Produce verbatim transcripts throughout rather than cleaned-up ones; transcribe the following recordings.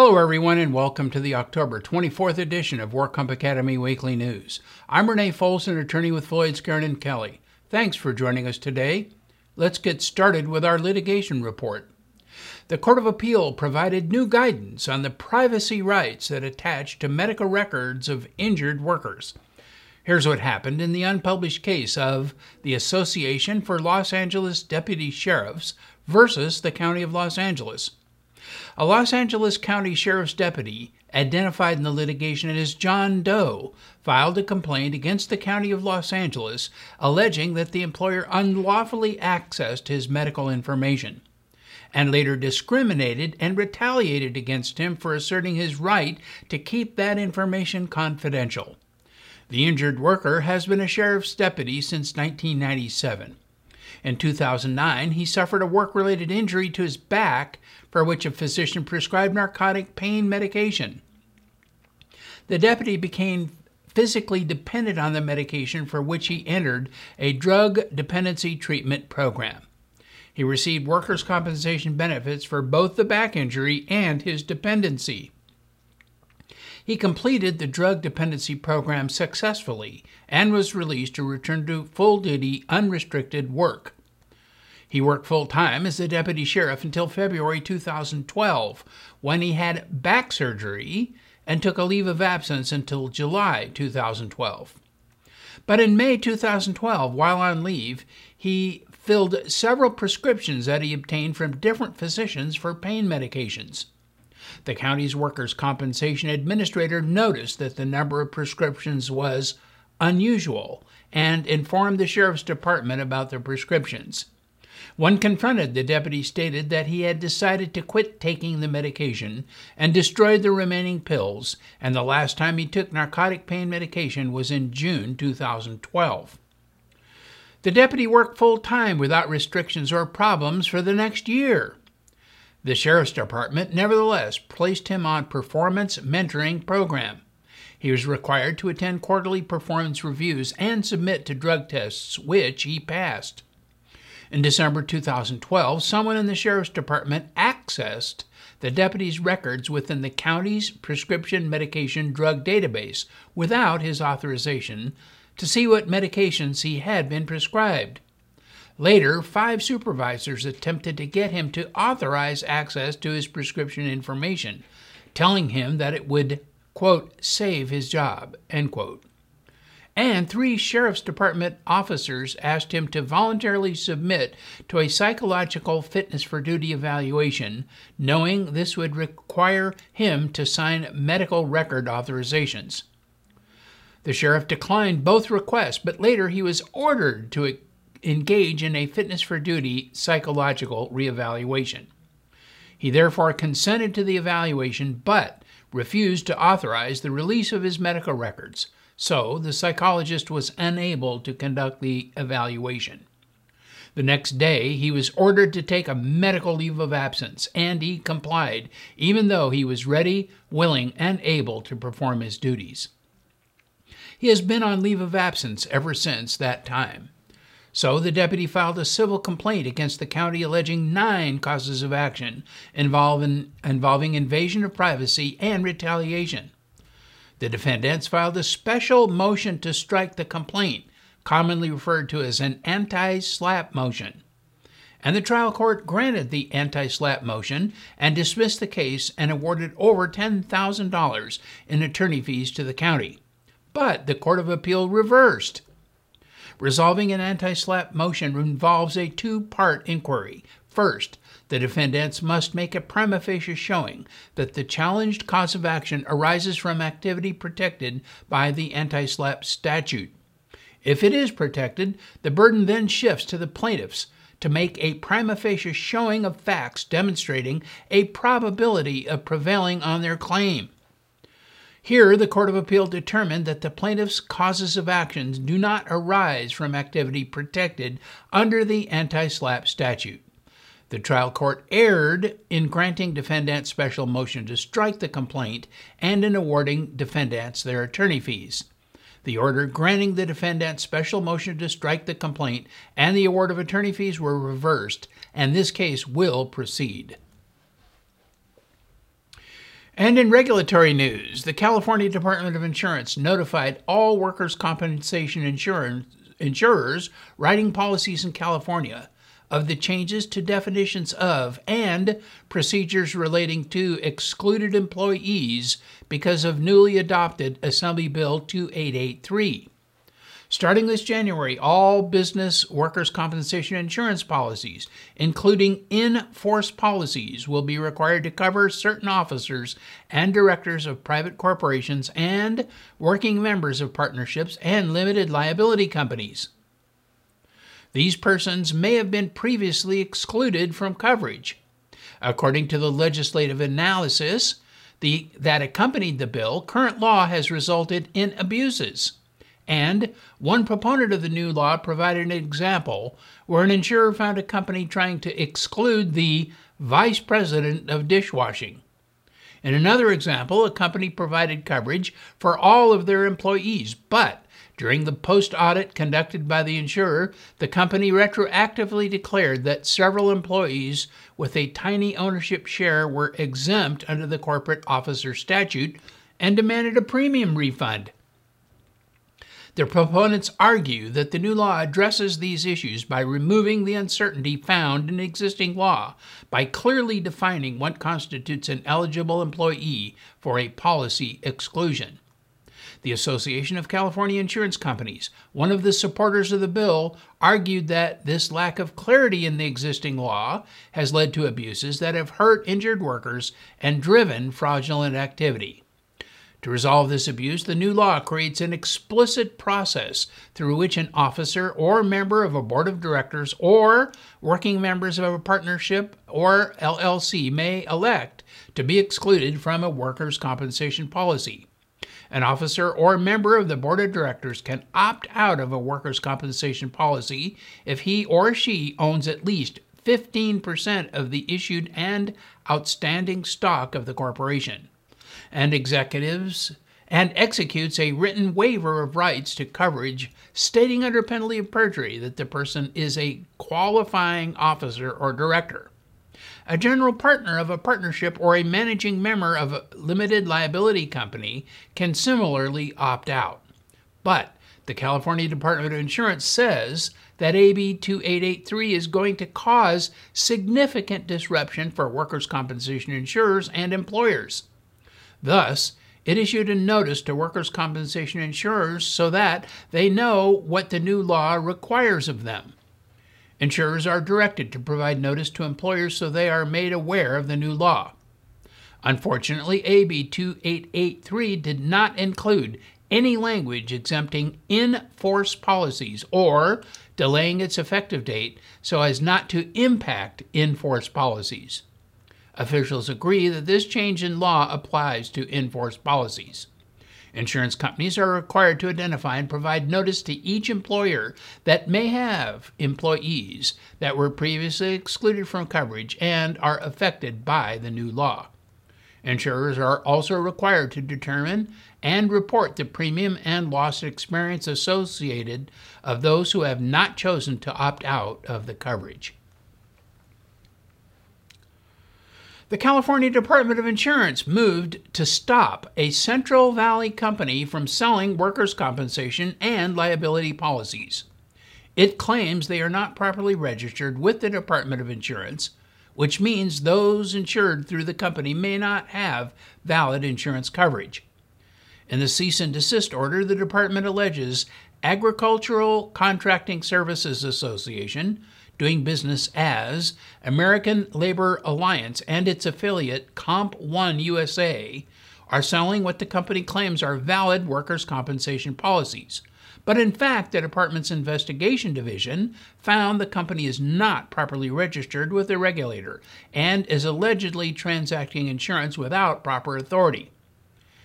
Hello everyone and welcome to the October twenty-fourth edition of WorkComp Academy Weekly News. I'm Renee Folsom, attorney with Floyd, Scarcin and Kelly. Thanks for joining us today. Let's get started with our litigation report. The Court of Appeal provided new guidance on the privacy rights that attach to medical records of injured workers. Here's what happened in the unpublished case of the Association for Los Angeles Deputy Sheriffs versus the County of Los Angeles. A Los Angeles County Sheriff's deputy, identified in the litigation as John Doe, filed a complaint against the County of Los Angeles alleging that the employer unlawfully accessed his medical information and later discriminated and retaliated against him for asserting his right to keep that information confidential. The injured worker has been a sheriff's deputy since nineteen ninety-seven. In two thousand nine, he suffered a work-related injury to his back for which a physician prescribed narcotic pain medication. The deputy became physically dependent on the medication for which he entered a drug dependency treatment program. He received workers' compensation benefits for both the back injury and his dependency. He completed the drug dependency program successfully and was released to return to full-duty, unrestricted work. He worked full-time as the deputy sheriff until February two thousand twelve, when he had back surgery and took a leave of absence until July two thousand twelve. But in May two thousand twelve, while on leave, he filled several prescriptions that he obtained from different physicians for pain medications. The county's workers' compensation administrator noticed that the number of prescriptions was unusual and informed the sheriff's department about the prescriptions. When confronted, the deputy stated that he had decided to quit taking the medication and destroyed the remaining pills, and the last time he took narcotic pain medication was in June two thousand twelve. The deputy worked full-time without restrictions or problems for the next year. The Sheriff's Department nevertheless placed him on performance mentoring program. He was required to attend quarterly performance reviews and submit to drug tests, which he passed. In December two thousand twelve, someone in the Sheriff's Department accessed the deputy's records within the county's prescription medication drug database without his authorization to see what medications he had been prescribed. Later, five supervisors attempted to get him to authorize access to his prescription information, telling him that it would, quote, save his job, end quote. And three Sheriff's Department officers asked him to voluntarily submit to a psychological fitness for duty evaluation, knowing this would require him to sign medical record authorizations. The sheriff declined both requests, but later he was ordered to engage in a fitness for duty psychological reevaluation. He therefore consented to the evaluation but refused to authorize the release of his medical records, so the psychologist was unable to conduct the evaluation. The next day, he was ordered to take a medical leave of absence, and he complied, even though he was ready, willing, and able to perform his duties. He has been on leave of absence ever since that time. So the deputy filed a civil complaint against the county alleging nine causes of action involving, involving invasion of privacy and retaliation. The defendants filed a special motion to strike the complaint, commonly referred to as an anti-slap motion. And the trial court granted the anti-slap motion and dismissed the case and awarded over ten thousand dollars in attorney fees to the county. But the Court of Appeal reversed. Resolving an anti-slap motion involves a two-part inquiry. First, the defendants must make a prima facie showing that the challenged cause of action arises from activity protected by the anti-slap statute. If it is protected, the burden then shifts to the plaintiffs to make a prima facie showing of facts demonstrating a probability of prevailing on their claim. Here, the Court of Appeal determined that the plaintiff's causes of actions do not arise from activity protected under the anti-slap statute. The trial court erred in granting defendants special motion to strike the complaint and in awarding defendants their attorney fees. The order granting the defendants special motion to strike the complaint and the award of attorney fees were reversed, and this case will proceed. And in regulatory news, the California Department of Insurance notified all workers' compensation insurance insurers writing policies in California of the changes to definitions of and procedures relating to excluded employees because of newly adopted Assembly Bill two eight eight three. Starting this January, all business workers' compensation insurance policies, including in-force policies, will be required to cover certain officers and directors of private corporations and working members of partnerships and limited liability companies. These persons may have been previously excluded from coverage. According to the legislative analysis the, that accompanied the bill, current law has resulted in abuses. And one proponent of the new law provided an example where an insurer found a company trying to exclude the vice president of dishwashing. In another example, a company provided coverage for all of their employees, but during the post-audit conducted by the insurer, the company retroactively declared that several employees with a tiny ownership share were exempt under the corporate officer statute and demanded a premium refund. Their proponents argue that the new law addresses these issues by removing the uncertainty found in existing law by clearly defining what constitutes an eligible employee for a policy exclusion. The Association of California Insurance Companies, one of the supporters of the bill, argued that this lack of clarity in the existing law has led to abuses that have hurt injured workers and driven fraudulent activity. To resolve this abuse, the new law creates an explicit process through which an officer or member of a board of directors or working members of a partnership or L L C may elect to be excluded from a workers' compensation policy. An officer or member of the board of directors can opt out of a workers' compensation policy if he or she owns at least fifteen percent of the issued and outstanding stock of the corporation. And executives and executes a written waiver of rights to coverage, stating under penalty of perjury that the person is a qualifying officer or director. A general partner of a partnership or a managing member of a limited liability company can similarly opt out. But the California Department of Insurance says that A B two eight eight three is going to cause significant disruption for workers' compensation insurers and employers. Thus, it issued a notice to workers' compensation insurers so that they know what the new law requires of them. Insurers are directed to provide notice to employers so they are made aware of the new law. Unfortunately, A B two eight eight three did not include any language exempting in-force policies or delaying its effective date so as not to impact in-force policies. Officials agree that this change in law applies to in-force policies. Insurance companies are required to identify and provide notice to each employer that may have employees that were previously excluded from coverage and are affected by the new law. Insurers are also required to determine and report the premium and loss experience associated of those who have not chosen to opt out of the coverage. The California Department of Insurance moved to stop a Central Valley company from selling workers' compensation and liability policies. It claims they are not properly registered with the Department of Insurance, which means those insured through the company may not have valid insurance coverage. In the cease and desist order, the department alleges Agricultural Contracting Services Association, doing business as American Labor Alliance and its affiliate Comp one U S A, are selling what the company claims are valid workers' compensation policies. But in fact, the department's investigation division found the company is not properly registered with the regulator and is allegedly transacting insurance without proper authority.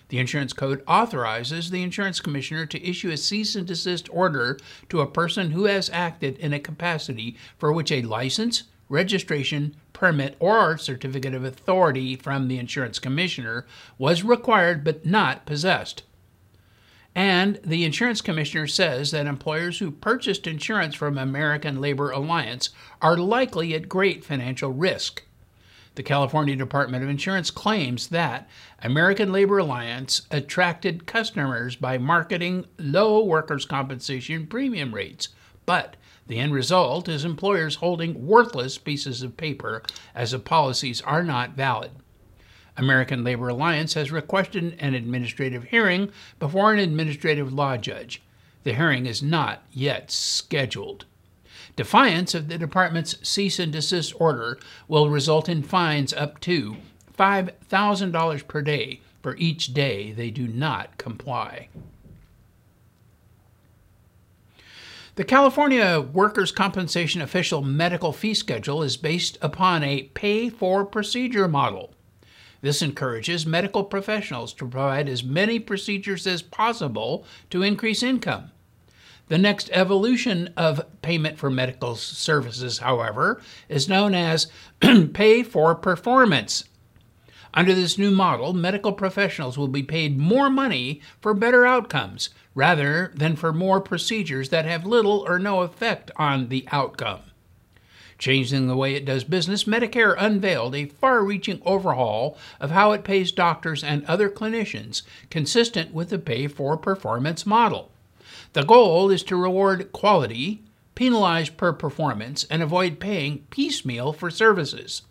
The insurance code authorizes the insurance commissioner to issue a cease and desist order to a person who has acted in a capacity for which a license, registration, permit, or certificate of authority from the insurance commissioner was required but not possessed. And the insurance commissioner says that employers who purchased insurance from American Labor Alliance are likely at great financial risk. The California Department of Insurance claims that American Labor Alliance attracted customers by marketing low workers' compensation premium rates, but the end result is employers holding worthless pieces of paper as the policies are not valid. American Labor Alliance has requested an administrative hearing before an administrative law judge. The hearing is not yet scheduled. Defiance of the department's cease and desist order will result in fines up to five thousand dollars per day for each day they do not comply. The California Workers' Compensation Official Medical Fee Schedule is based upon a pay-for-procedure model. This encourages medical professionals to provide as many procedures as possible to increase income. The next evolution of payment for medical services, however, is known as pay for performance. Under this new model, medical professionals will be paid more money for better outcomes, rather than for more procedures that have little or no effect on the outcome. Changing the way it does business, Medicare unveiled a far-reaching overhaul of how it pays doctors and other clinicians, consistent with the pay-for-performance model. The goal is to reward quality, penalize per performance, and avoid paying piecemeal for services.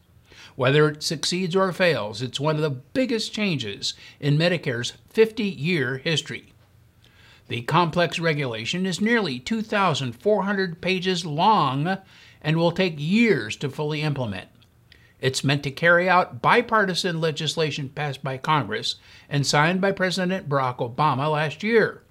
Whether it succeeds or fails, it's one of the biggest changes in Medicare's fifty-year history. The complex regulation is nearly two thousand four hundred pages long and will take years to fully implement. It's meant to carry out bipartisan legislation passed by Congress and signed by President Barack Obama last year.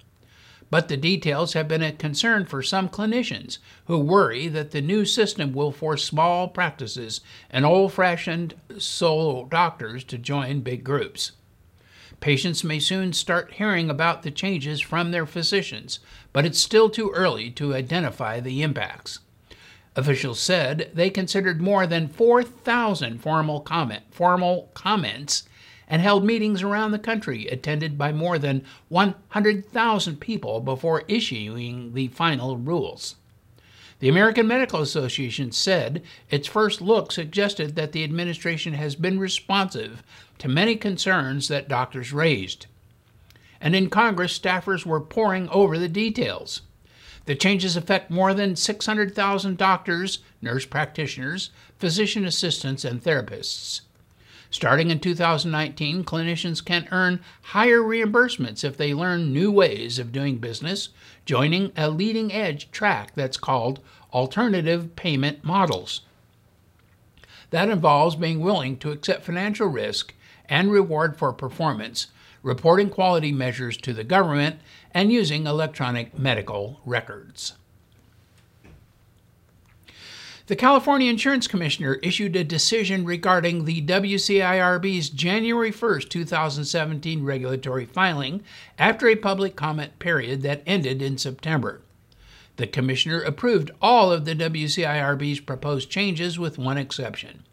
But the details have been a concern for some clinicians who worry that the new system will force small practices and old-fashioned solo doctors to join big groups. Patients may soon start hearing about the changes from their physicians, but it's still too early to identify the impacts. Officials said they considered more than four thousand formal comment, formal comments and held meetings around the country attended by more than one hundred thousand people before issuing the final rules. The American Medical Association said its first look suggested that the administration has been responsive to many concerns that doctors raised. And in Congress, staffers were poring over the details. The changes affect more than six hundred thousand doctors, nurse practitioners, physician assistants, and therapists. Starting in two thousand nineteen, clinicians can earn higher reimbursements if they learn new ways of doing business, joining a leading-edge track that's called alternative payment models. That involves being willing to accept financial risk and reward for performance, reporting quality measures to the government, and using electronic medical records. The California Insurance Commissioner issued a decision regarding the W C I R B's January first, two thousand seventeen regulatory filing after a public comment period that ended in September. The Commissioner approved all of the W C I R B's proposed changes with one exception.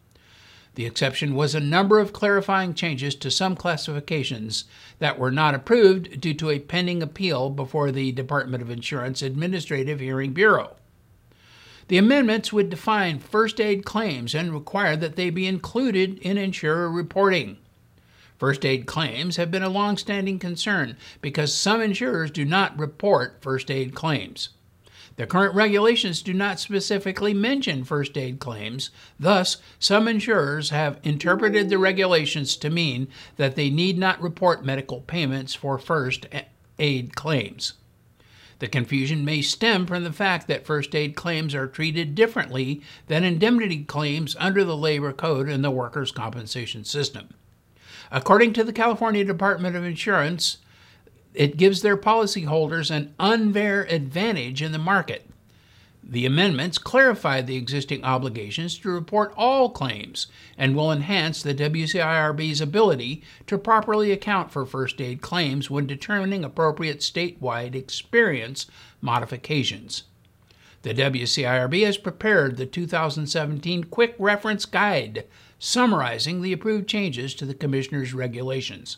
The exception was a number of clarifying changes to some classifications that were not approved due to a pending appeal before the Department of Insurance Administrative Hearing Bureau. The amendments would define first aid claims and require that they be included in insurer reporting. First aid claims have been a long-standing concern because some insurers do not report first aid claims. The current regulations do not specifically mention first aid claims. Thus, some insurers have interpreted the regulations to mean that they need not report medical payments for first aid claims. The confusion may stem from the fact that first aid claims are treated differently than indemnity claims under the Labor Code and the workers' compensation system. According to the California Department of Insurance, it gives their policyholders an unfair advantage in the market. The amendments clarify the existing obligations to report all claims and will enhance the W C I R B's ability to properly account for first aid claims when determining appropriate statewide experience modifications. The W C I R B has prepared the two thousand seventeen Quick Reference Guide summarizing the approved changes to the Commissioner's regulations.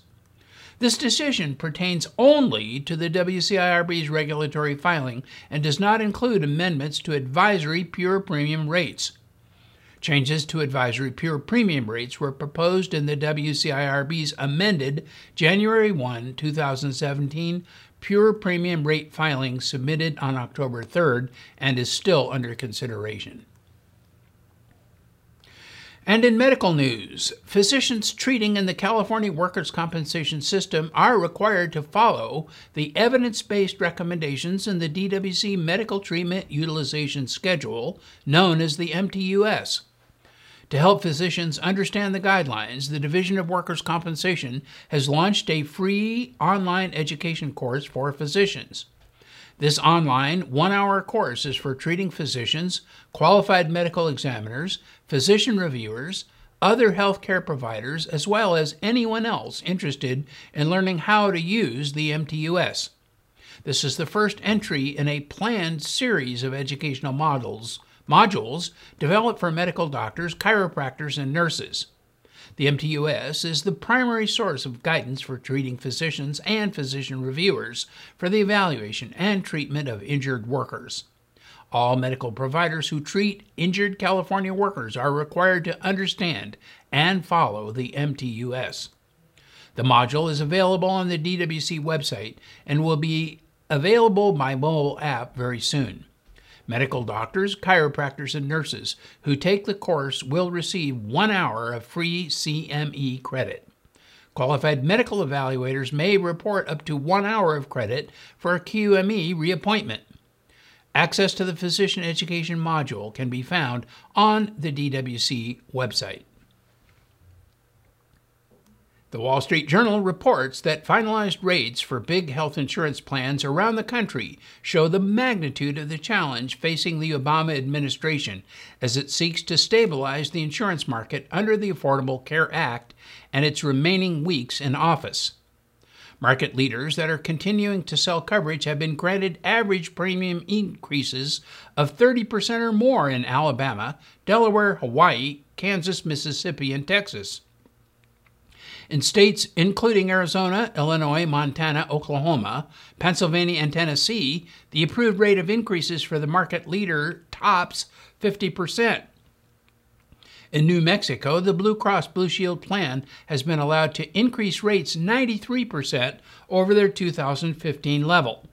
This decision pertains only to the W C I R B's regulatory filing and does not include amendments to advisory pure premium rates. Changes to advisory pure premium rates were proposed in the W C I R B's amended January first, two thousand seventeen pure premium rate filing submitted on October third and is still under consideration. And in medical news, physicians treating in the California workers' compensation system are required to follow the evidence-based recommendations in the D W C Medical Treatment Utilization Schedule, known as the M T U S. To help physicians understand the guidelines, the Division of Workers' Compensation has launched a free online education course for physicians. This online one-hour course is for treating physicians, qualified medical examiners, physician reviewers, other healthcare providers, as well as anyone else interested in learning how to use the M T U S. This is the first entry in a planned series of educational models, modules developed for medical doctors, chiropractors, and nurses. The M T U S is the primary source of guidance for treating physicians and physician reviewers for the evaluation and treatment of injured workers. All medical providers who treat injured California workers are required to understand and follow the M T U S. The module is available on the D W C website and will be available by mobile app very soon. Medical doctors, chiropractors, and nurses who take the course will receive one hour of free C M E credit. Qualified medical evaluators may report up to one hour of credit for a Q M E reappointment. Access to the physician education module can be found on the D W C website. The Wall Street Journal reports that finalized rates for big health insurance plans around the country show the magnitude of the challenge facing the Obama administration as it seeks to stabilize the insurance market under the Affordable Care Act and its remaining weeks in office. Market leaders that are continuing to sell coverage have been granted average premium increases of thirty percent or more in Alabama, Delaware, Hawaii, Kansas, Mississippi, and Texas. In states including Arizona, Illinois, Montana, Oklahoma, Pennsylvania, and Tennessee, the approved rate of increases for the market leader tops fifty percent. In New Mexico, the Blue Cross Blue Shield plan has been allowed to increase rates ninety-three percent over their two thousand fifteen level.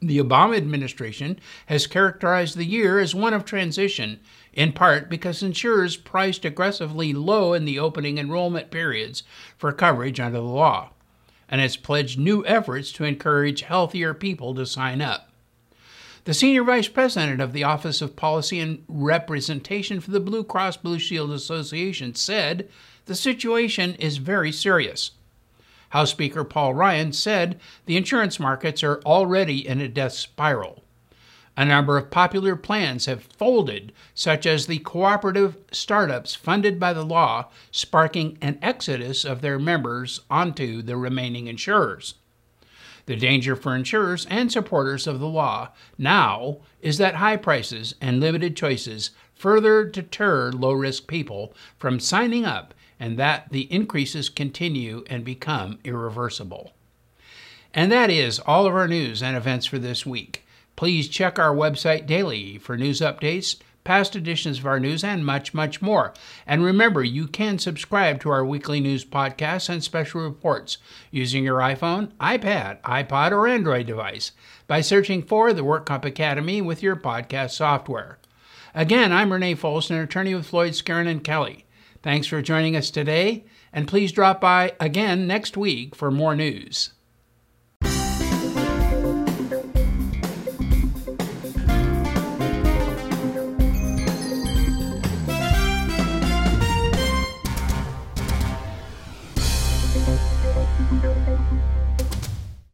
The Obama administration has characterized the year as one of transition, in part because insurers priced aggressively low in the opening enrollment periods for coverage under the law, and has pledged new efforts to encourage healthier people to sign up. The Senior Vice President of the Office of Policy and Representation for the Blue Cross Blue Shield Association said, "The situation is very serious." House Speaker Paul Ryan said the insurance markets are already in a death spiral. A number of popular plans have folded, such as the cooperative startups funded by the law, sparking an exodus of their members onto the remaining insurers. The danger for insurers and supporters of the law now is that high prices and limited choices further deter low-risk people from signing up, and that the increases continue and become irreversible. And that is all of our news and events for this week. Please check our website daily for news updates, past editions of our news, and much, much more. And remember, you can subscribe to our weekly news podcasts and special reports using your iPhone, iPad, iPod, or Android device by searching for The Work Comp Academy with your podcast software. Again, I'm Renee Folsom, an attorney with Floyd, Scarcin and Kelly. Thanks for joining us today, and please drop by again next week for more news.